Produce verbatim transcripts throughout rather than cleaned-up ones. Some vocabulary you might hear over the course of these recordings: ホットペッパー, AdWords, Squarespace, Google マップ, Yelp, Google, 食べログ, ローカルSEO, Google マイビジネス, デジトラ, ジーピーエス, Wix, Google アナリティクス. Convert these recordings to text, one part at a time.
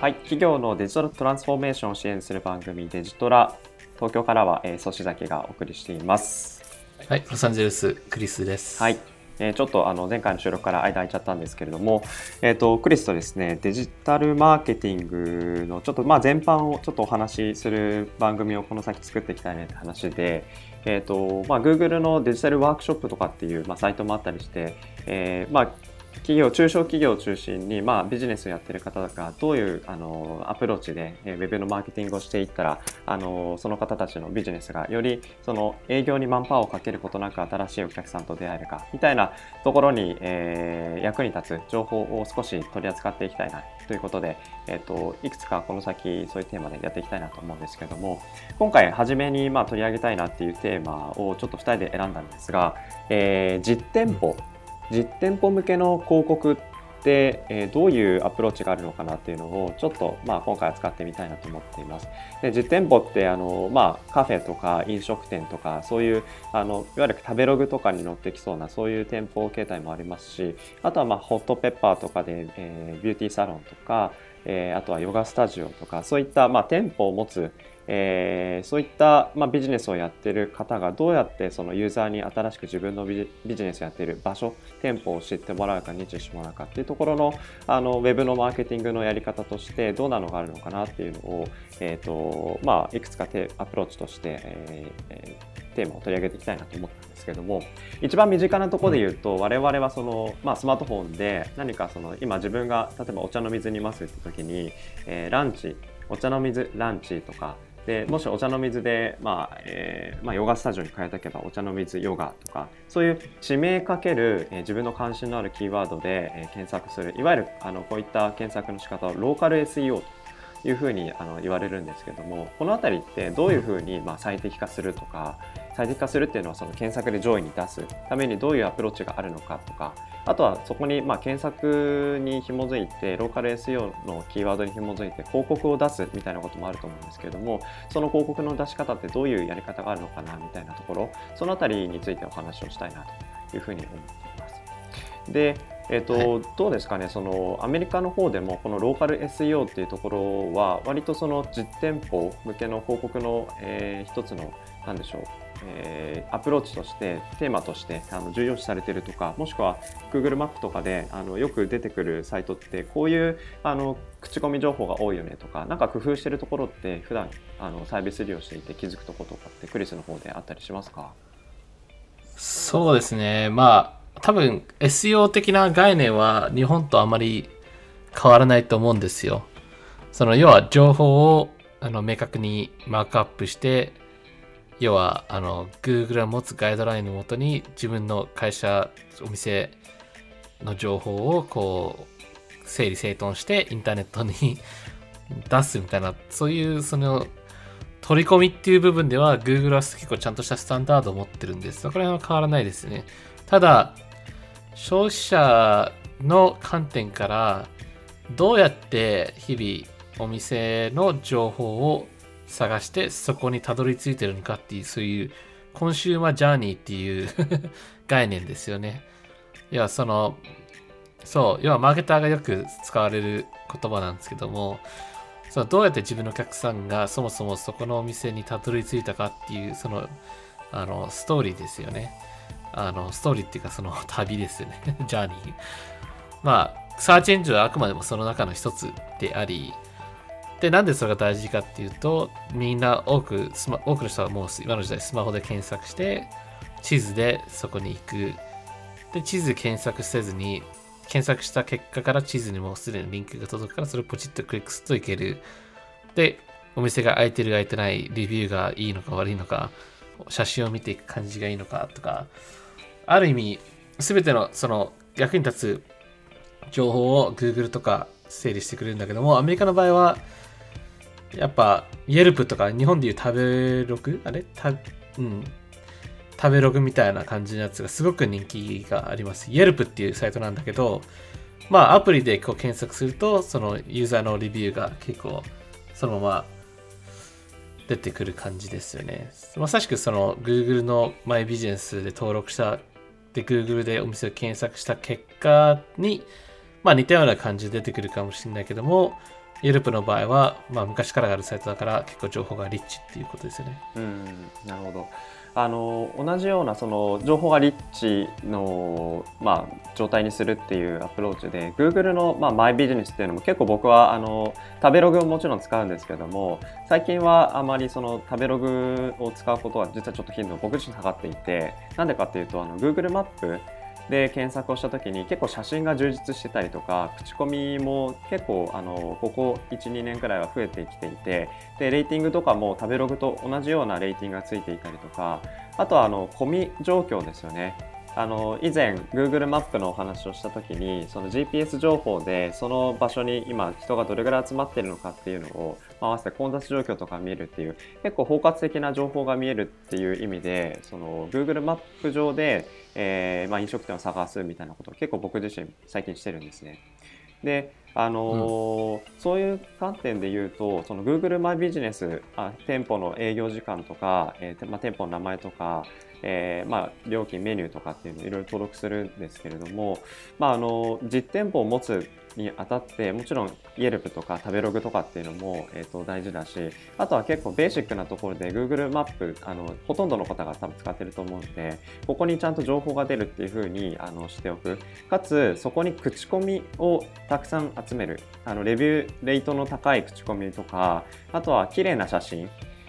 はい、企業のデジタルトランスフォーメーションを支援する番組デジトラ、東京からは、えー、ソシザキがお送りしています。はい、ロサンゼルスクリスです。はい、えー、ちょっとあの前回の収録から間空いちゃったんですけれども、えー、とクリスとですね、デジタルマーケティングのちょっとまあ全般をちょっとお話しする番組をこの先作っていきたいねって話で、えーとまあ、Google のデジタルワークショップとかっていう、まあ、サイトもあったりして、えーまあ企業、中小企業を中心に、まあ、ビジネスをやってる方がどういうあのアプローチでウェブのマーケティングをしていったら、あのその方たちのビジネスがよりその営業にマンパワーをかけることなく新しいお客さんと出会えるかみたいなところに、えー、役に立つ情報を少し取り扱っていきたいなということで、えーと、いくつかこの先そういうテーマでやっていきたいなと思うんですけども、今回初めにまあ取り上げたいなっていうテーマをちょっとふたりで選んだんですが、えー、実店舗実店舗向けの広告って、えー、どういうアプローチがあるのかなっていうのをちょっと、まあ、今回扱ってみたいなと思っています。で、実店舗ってあの、まあ、カフェとか飲食店とかそういうあのいわゆる食べログとかに載ってきそうなそういう店舗形態もありますし、あとは、まあ、ホットペッパーとかで、えー、ビューティーサロンとか、えー、あとはヨガスタジオとかそういった、まあ、店舗を持つえー、そういった、まあ、ビジネスをやってる方がどうやってそのユーザーに新しく自分のビジ、ビジネスをやっている場所、店舗を知ってもらうか認知してもらうかっていうところの、あのウェブのマーケティングのやり方としてどうなのがあるのかなっていうのを、えーとまあ、いくつかテアプローチとして、えー、テーマを取り上げていきたいなと思ったんですけども、一番身近なところで言うと、うん、我々はその、まあ、スマートフォンで何かその今自分が例えばお茶の水にいますって時に、えー、ランチお茶の水ランチとかで、もしお茶の水で、まあえーまあ、ヨガスタジオに変えたけばお茶の水ヨガとかそういう地名かける、えー、自分の関心のあるキーワードで、えー、検索する、いわゆるあのこういった検索の仕方をローカル エスイーオー というふうにあの言われるんですけども、このあたりってどういうふうに、まあ、最適化するとか、最適化するっていうのはその検索で上位に出すためにどういうアプローチがあるのかとか、あとはそこにまあ検索に紐づいてローカル エスイーオー のキーワードに紐づいて広告を出すみたいなこともあると思うんですけれども、その広告の出し方ってどういうやり方があるのかなみたいなところ、そのあたりについてお話をしたいなというふうに思っています。で、えーとはい、どうですかね、そのアメリカの方でもこのローカル エスイーオー っていうところは割とその実店舗向けの広告の、えー、一つの何でしょう、えー、アプローチとしてテーマとしてあの重要視されているとか、もしくは Google マップとかであのよく出てくるサイトってこういうあの口コミ情報が多いよねとか、なんか工夫してるところって普段あのサービス利用していて気づくところとかってクリスの方であったりしますか？そうですね、まあ多分 エスイーオー 的な概念は日本とあまり変わらないと思うんですよ。その要は情報をあの明確にマークアップして、要はあの Google が持つガイドラインのもとに自分の会社、お店の情報をこう整理整頓してインターネットに出すみたいな、そういうその取り込みっていう部分では Google は結構ちゃんとしたスタンダードを持ってるんです。そこら辺は変わらないですね。ただ消費者の観点からどうやって日々お店の情報を探してそこにたどり着いてるのかっていう、そういうコンシューマージャーニーっていう概念ですよね。いやそのそう要はマーケターがよく使われる言葉なんですけども、そのどうやって自分のお客さんがそもそもそこのお店にたどり着いたかっていう、そのあのストーリーですよね。あのストーリーっていうかその旅ですよねジャーニー。まあサーチエンジンはあくまでもその中の一つであり、でなんでそれが大事かっていうと、みんな多くスマ多くの人はもう今の時代スマホで検索して地図でそこに行く。で地図検索せずに、検索した結果から地図にもうすでにリンクが届くから、それをポチッとクリックすると行ける。でお店が開いてる開いてない、レビューがいいのか悪いのか、写真を見ていく感じがいいのかとか、ある意味全てのその役に立つ情報を Google とか整理してくれるんだけども、アメリカの場合はやっぱ Yelp とか日本でいう食べログあれた、うん、食べログみたいな感じのやつがすごく人気があります。 Yelp っていうサイトなんだけど、まあアプリでこう検索するとそのユーザーのレビューが結構そのまま出てくる感じですよね。まさしくその Google のマイビジネスで登録したで Google でお店を検索した結果に、まあ、似たような感じで出てくるかもしれないけども、 Yelp の場合は、まあ、昔からあるサイトだから結構情報がリッチっていうことですよね。うん、なるほど。あの同じようなその情報がリッチの、まあ、状態にするっていうアプローチで Google の、まあ、マイビジネスっていうのも結構僕はあの食べログももちろん使うんですけども、最近はあまりその食べログを使うことは実はちょっと頻度僕自身下がっていて、なんでかっていうとあの Google マップで検索をしたときに結構写真が充実してたりとか、口コミも結構あのここ いちにねんくらいは増えてきていて、でレーティングとかも食べログと同じようなレーティングがついていたりとか、あとはあの混み状況ですよね。あの以前 Google マップのお話をしたときにその ジーピーエス 情報でその場所に今人がどれぐらい集まっているのかっていうのを合わせて混雑状況とか見えるっていう、結構包括的な情報が見えるっていう意味でその Google マップ上で、えーまあ、飲食店を探すみたいなことを結構僕自身最近してるんですね。であのーうん、そういう観点で言うとその Google マイビジネス、あ店舗の営業時間とか、えーまあ、店舗の名前とか、えーまあ、料金メニューとかっていうのをいろいろ登録するんですけれども、まあ、あの実店舗を持つにあたってもちろん Yelp とか食べログとかっていうのも、えー、と大事だし、あとは結構ベーシックなところで Google マップあのほとんどの方が多分使ってると思うので、ここにちゃんと情報が出るっていう風にあのしておく、かつそこに口コミをたくさん集める、あのレビューレートの高い口コミとか、あとは綺麗な写真、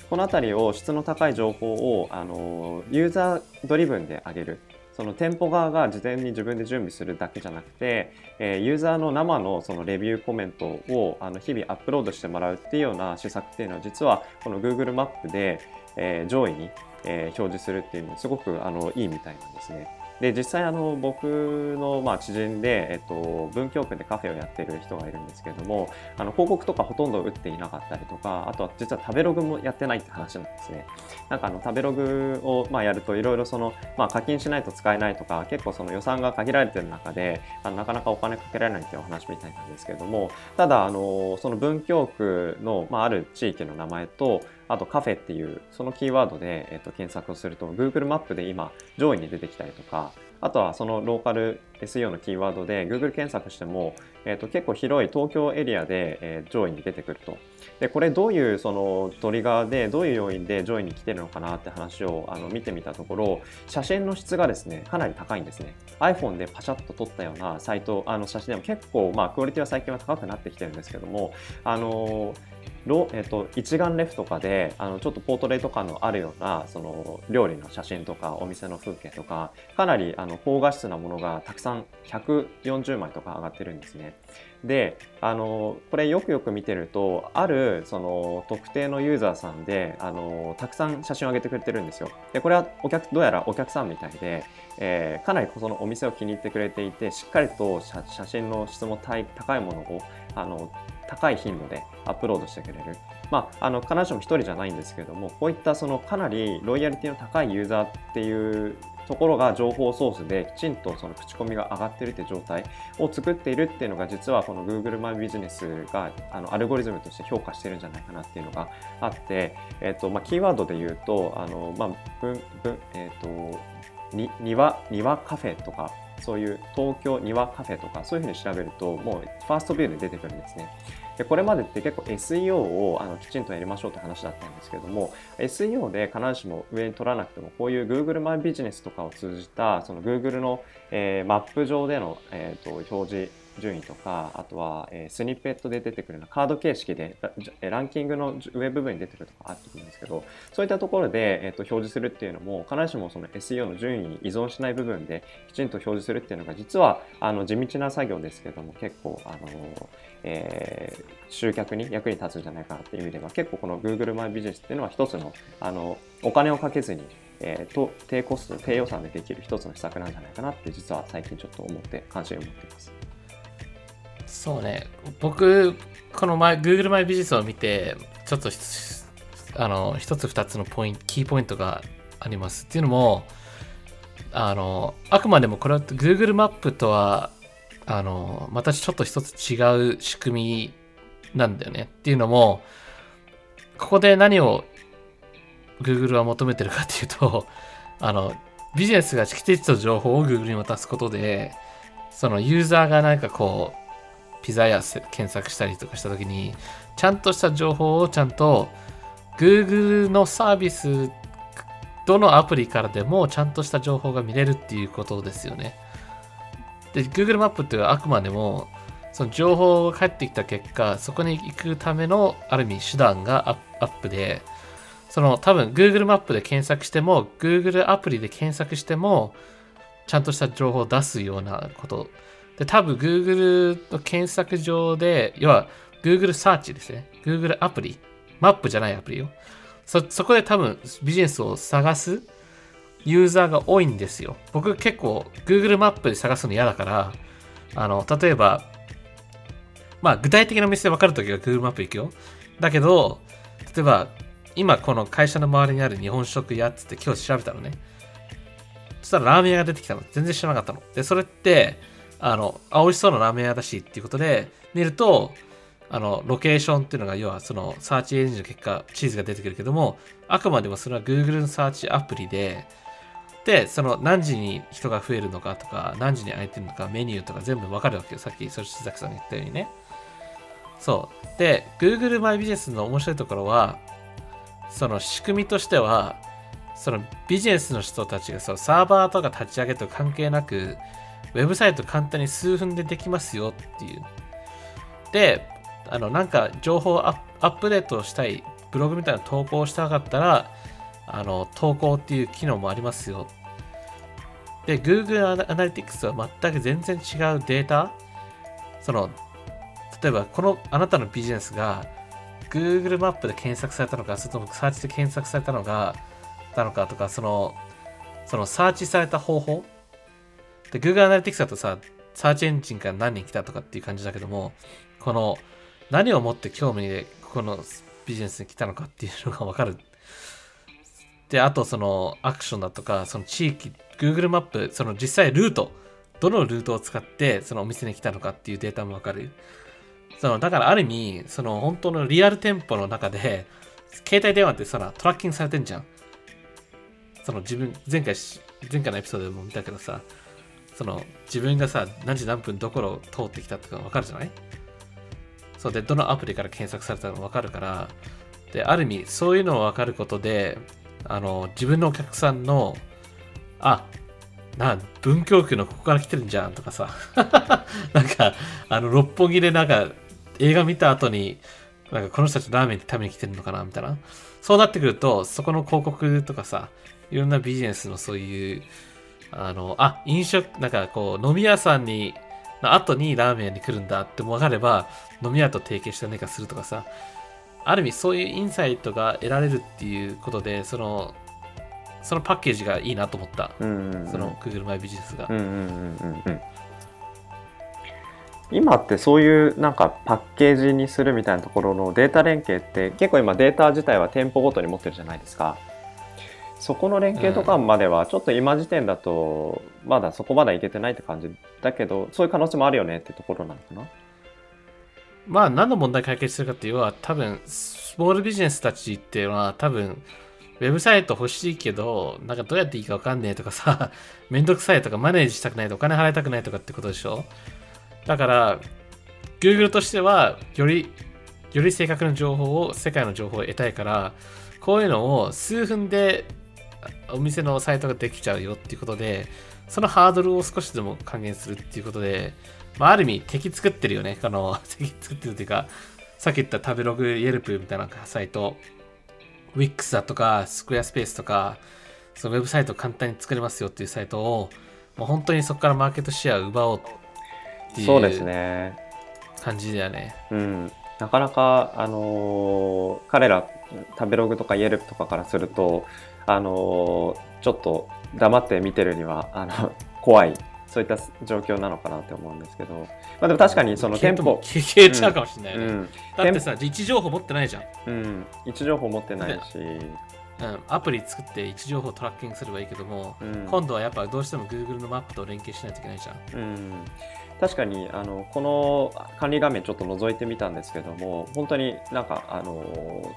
このあたりを質の高い情報をあのユーザードリブンで上げる、その店舗側が事前に自分で準備するだけじゃなくて、えー、ユーザーの生のそのレビューコメントをあの日々アップロードしてもらうっていうような施策っていうのは実はこの Google マップで、えー、上位に、えー、表示するっていうのはすごくあのいいみたいなんですね。で実際あの僕のまあ知人で、えっと、文京区でカフェをやってる人がいるんですけれども、あの広告とかほとんど打っていなかったりとか、あとは実は食べログもやってないって話なんですね。なんかあの食べログをまあやるといろいろその、まあ、課金しないと使えないとか、結構その予算が限られてる中であのなかなかお金かけられないっていうお話みたいなんですけれども、ただあのその文京区の、まあ、ある地域の名前とあとカフェっていうそのキーワードで、えっと、検索をすると Google マップで今上位に出てきたりとか、あとはそのローカル エスイーオー のキーワードで Google 検索しても、えっと、結構広い東京エリアで、えー、上位に出てくると。でこれどういうそのトリガーでどういう要因で上位に来てるのかなって話をあの見てみたところ、写真の質がですねかなり高いんですね。 iPhone でパシャッと撮ったようなサイトあの写真でも結構、まあ、クオリティは最近は高くなってきてるんですけども、あのロえっと、一眼レフとかであのちょっとポートレート感のあるようなその料理の写真とかお店の風景とか、かなりあの高画質なものがたくさんひゃくよんじゅうまいとか上がってるんですね。であのこれよくよく見てるとあるその特定のユーザーさんであのたくさん写真を上げてくれてるんですよ。でこれはお客どうやらお客さんみたいで、えー、かなりそのお店を気に入ってくれていて、しっかりと 写, 写真の質も高いものをあの高い頻度でアップロードしてくれる、まあ、あの必ずしも一人じゃないんですけれども、こういったそのかなりロイヤリティの高いユーザーっていうところが情報ソースできちんとその口コミが上がっているという状態を作っているっていうのが、実はこの Google マイビジネスがあのアルゴリズムとして評価しているんじゃないかなっていうのがあって、えーとまあ、キーワードで言うとあの、まあぶんぶんえー、とに庭、庭カフェとかそういう東京庭カフェとかそういうふうに調べるともうファーストビューで出てくるんですね。でこれまでって結構 エスイーオー をあのきちんとやりましょうって話だったんですけども、 エスイーオー で必ずしも上に取らなくてもこういう Google マイビジネスとかを通じたその Google の、えー、マップ上での、えー、と表示順位とか、あとは、えー、スニッペットで出てくるようなカード形式でランキングの上部分に出てくるとかあってくるんですけど、そういったところで、えー、と表示するっていうのも必ずしもその エスイーオー の順位に依存しない部分できちんと表示するっていうのが実はあの地道な作業ですけども、結構あのーえー、集客に役に立つんじゃないかなっていう意味では、結構この Google マイビジネスっていうのは一つの、あのお金をかけずに、えー、と低コスト低予算でできる一つの施策なんじゃないかなって実は最近ちょっと思って関心を持っています。そうね、僕この前 Google マイビジネスを見てちょっとあの一つ二つのポイントキーポイントがあります。っていうのも あのあくまでもこれは Google マップとはあのまたちょっと一つ違う仕組みなんだよね。っていうのもここで何を Google は求めてるかっていうと、あのビジネスがきちっと情報を Google に渡すことで、そのユーザーがなんかこうピザ屋検索したりとかした時にちゃんとした情報をちゃんと Google のサービス、どのアプリからでもちゃんとした情報が見れるっていうことですよね。で Google マップっていうのはあくまでもその情報が返ってきた結果、そこに行くためのある意味手段がアップで、その多分 Google マップで検索しても Google アプリで検索してもちゃんとした情報を出すようなことで、多分 Google の検索上で、要は Google サーチですね、 Google アプリ、マップじゃないアプリよ、そ, そこで多分ビジネスを探すユーザーが多いんですよ。僕結構 Google マップで探すの嫌だから、あの例えばまあ具体的な店分かるときは Google マップ行くよ。だけど例えば今この会社の周りにある日本食屋っつって今日調べたのね。そしたらラーメン屋が出てきたの、全然知らなかったので、それってあのあ美味しそうなラーメン屋だしっていうことで見ると、あのロケーションっていうのが、要はそのサーチエンジンの結果地図が出てくるけども、あくまでもそれは Google のサーチアプリで、でその何時に人が増えるのかとか何時に空いてるのかメニューとか全部わかるわけよ。さっきそしてザキさんが言ったようにね。そうで Google マイビジネスの面白いところは、その仕組みとしては、そのビジネスの人たちがそのサーバーとか立ち上げと関係なくウェブサイト簡単に数分でできますよっていう。であのなんか情報をアップデートしたい、ブログみたいな投稿したかったら、あの投稿っていう機能もありますよ。で Google アナリティクスは全く全然違うデータ、その例えばこのあなたのビジネスが Google マップで検索されたのか、それともサーチで検索されたのかなのかとか、そのそのサーチされた方法で Google アナリティクスだとさ、サーチエンジンから何人来たとかっていう感じだけども、この何をもって興味でこのビジネスに来たのかっていうのが分かる。で、あとそのアクションだとか、その地域、Google マップ、その実際ルート、どのルートを使ってそのお店に来たのかっていうデータも分かる。そのだからある意味、その本当のリアル店舗の中で、携帯電話ってそのトラッキングされてんじゃん。その自分、前回、前回のエピソードでも見たけどさ、その自分がさ、何時何分どころを通ってきたとか分かるじゃない？そうで、どのアプリから検索されたのが分かるから、である意味そういうのを分かることで、あの自分のお客さんの、あな文京区のここから来てるんじゃんとかさなんかあの六本木でなんか映画見た後になんかこの人たちラーメン食べに来てるのかなみたいな、そうなってくるとそこの広告とかさ、いろんなビジネスのそういう、あのあ飲食なんかこう飲み屋さんにの後にラーメンに来るんだって分かれば飲み屋と提携して何かするとかさ、ある意味そういうインサイトが得られるっていうことで、そのそのパッケージがいいなと思った、うんうんうん、その Google マイビジネスが、うんうんうんうん、今ってそういうなんかパッケージにするみたいなところのデータ連携って結構今データ自体は店舗ごとに持ってるじゃないですか。そこの連携とかまではちょっと今時点だとまだそこまだいけてないって感じだけど、そういう可能性もあるよねってところなのかな。まあ何の問題解決するかっていうのは、多分スモールビジネスたちっていうのは多分ウェブサイト欲しいけどなんかどうやっていいか分かんねえとかさ、めんどくさいとかマネージしたくないとお金払いたくないとかってことでしょ。だから Google としてはよりより正確な情報を、世界の情報を得たいから、こういうのを数分でお店のサイトができちゃうよっていうことで、そのハードルを少しでも還元するっていうことで、まあ、ある意味敵作ってるよね。あの敵作ってるっていうか、さっき言った食べログ、Yelp みたいなサイト、Wix だとか Squarespace とか、そのウェブサイト簡単に作れますよっていうサイトを、もう本当にそこからマーケットシェアを奪おうっていう感じだよね。そうですね、うん、なかなか、あのー、彼ら食べログとか Yelp とかからすると、あのちょっと黙って見てるにはあの怖い、そういった状況なのかなって思うんですけど、まあ、でも確かにその店舗消えちゃうかもしれないよね、うんうん、だってさ位置情報持ってないじゃん、うん、位置情報持ってないし、うん、アプリ作って位置情報トラッキングすればいいけども、うん、今度はやっぱどうしても Google のマップと連携しないといけないじゃん、うん、確かにあのこの管理画面ちょっと覗いてみたんですけども、本当になんかあの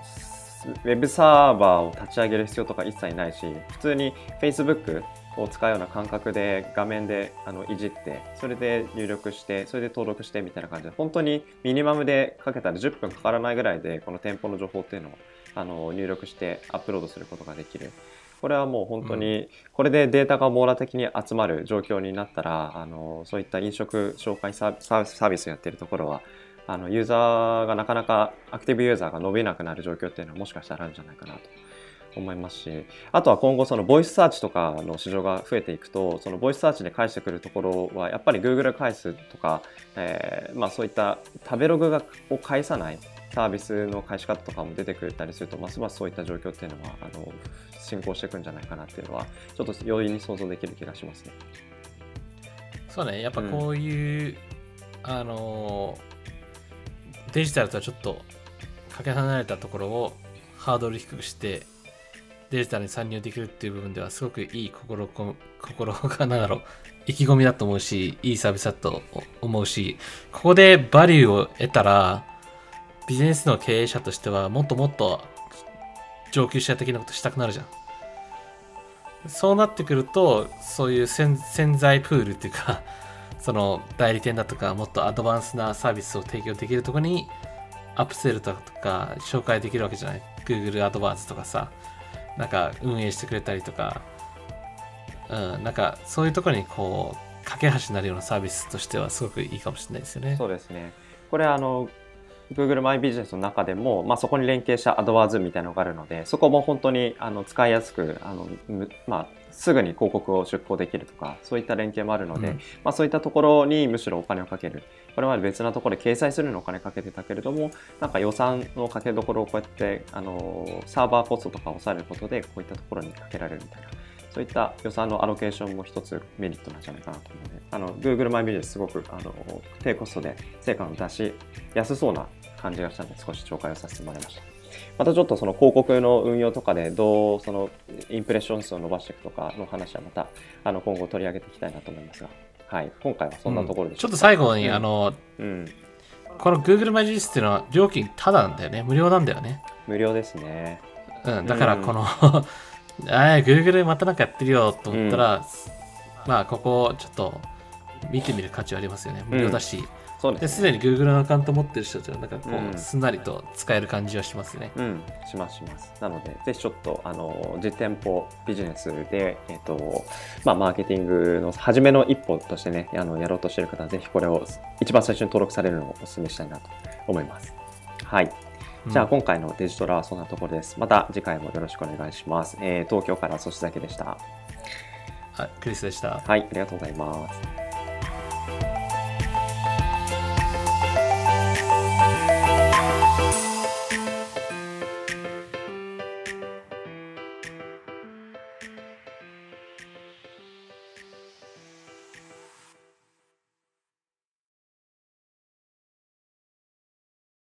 ウェブサーバーを立ち上げる必要とか一切ないし、普通に Facebook を使うような感覚で画面であのいじって、それで入力して、それで登録してみたいな感じで、本当にミニマムでかけたらじゅっぷんかからないぐらいでこの店舗の情報っていうのをあの入力してアップロードすることができる。これはもう本当に、これでデータが網羅的に集まる状況になったら、あのそういった飲食紹介サービスをやっているところは、あのユーザーがなかなかアクティブユーザーが伸びなくなる状況っていうのはもしかしたらあるんじゃないかなと思いますし、あとは今後そのボイスサーチとかの市場が増えていくと、そのボイスサーチで返してくるところはやっぱり Google 返すとか、えーまあ、そういった食べログを返さないサービスの返し方とかも出てくれたりすると、ますますそういった状況っていうのはあの進行していくんじゃないかなっていうのはちょっと容易に想像できる気がしますね。そうね、やっぱこういう、うん、あのデジタルとはちょっとかけ離れたところをハードル低くしてデジタルに参入できるっていう部分ではすごくいい心こ心がなんだろう意気込みだと思うし、いいサービスだと思うし、ここでバリューを得たらビジネスの経営者としてはもっともっと上級者的なことしたくなるじゃん。そうなってくると、そういう潜在プールっていうか、その代理店だとかもっとアドバンスなサービスを提供できるところにアップセルだとか紹介できるわけじゃない。 Google アドバンスとかさ、なんか運営してくれたりとか、うん、なんかそういうところにこう架け橋になるようなサービスとしてはすごくいいかもしれないですよね。そうですね。これあのGoogle マイビジネスの中でも、まあ、そこに連携したAdWordsみたいなのがあるので、そこも本当にあの使いやすく、あの、まあ、すぐに広告を出稿できるとか、そういった連携もあるので、うん、まあ、そういったところにむしろお金をかける。これまで別なところで掲載するのにお金かけてたけれども、なんか予算のかけどころをこうやってあのサーバーコストとかを抑えることでこういったところにかけられるみたいな、そういった予算のアロケーションも一つメリットなんじゃないかなと思うので、あの Google マイビジネスすごくあの低コストで成果を出しやすそうな感じがしたので、少し紹介をさせてもらいました。またちょっとその広告の運用とかでどうそのインプレッション数を伸ばしていくとかの話はまたあの今後取り上げていきたいなと思いますが、はい、今回はそんなところで、うん、ちょっと最後に、うん、あの、うん、この Google マイビジネスっていうのは料金タダなんだよね。無料なんだよね。無料ですね。うん、だからこの、うんあ Google またなんかやってるよと思ったら、うん、まあここちょっと見てみる価値はありますよね。無料だし、うん、そうですね。ですでに Google のアカウント持ってる人たちはなんかこう、うん、すんなりと使える感じはしますね。うん、しますします。なのでぜひちょっとあの実店舗ビジネスで、えーとまあ、マーケティングの初めの一歩としてね、あのやろうとしている方はぜひこれを一番最初に登録されるのをお勧めしたいなと思います。はい。じゃあ今回のデジトラはそんなところです。また次回もよろしくお願いします。えー、東京からそしざきでした。はい、クリスでした。はい、ありがとうございます。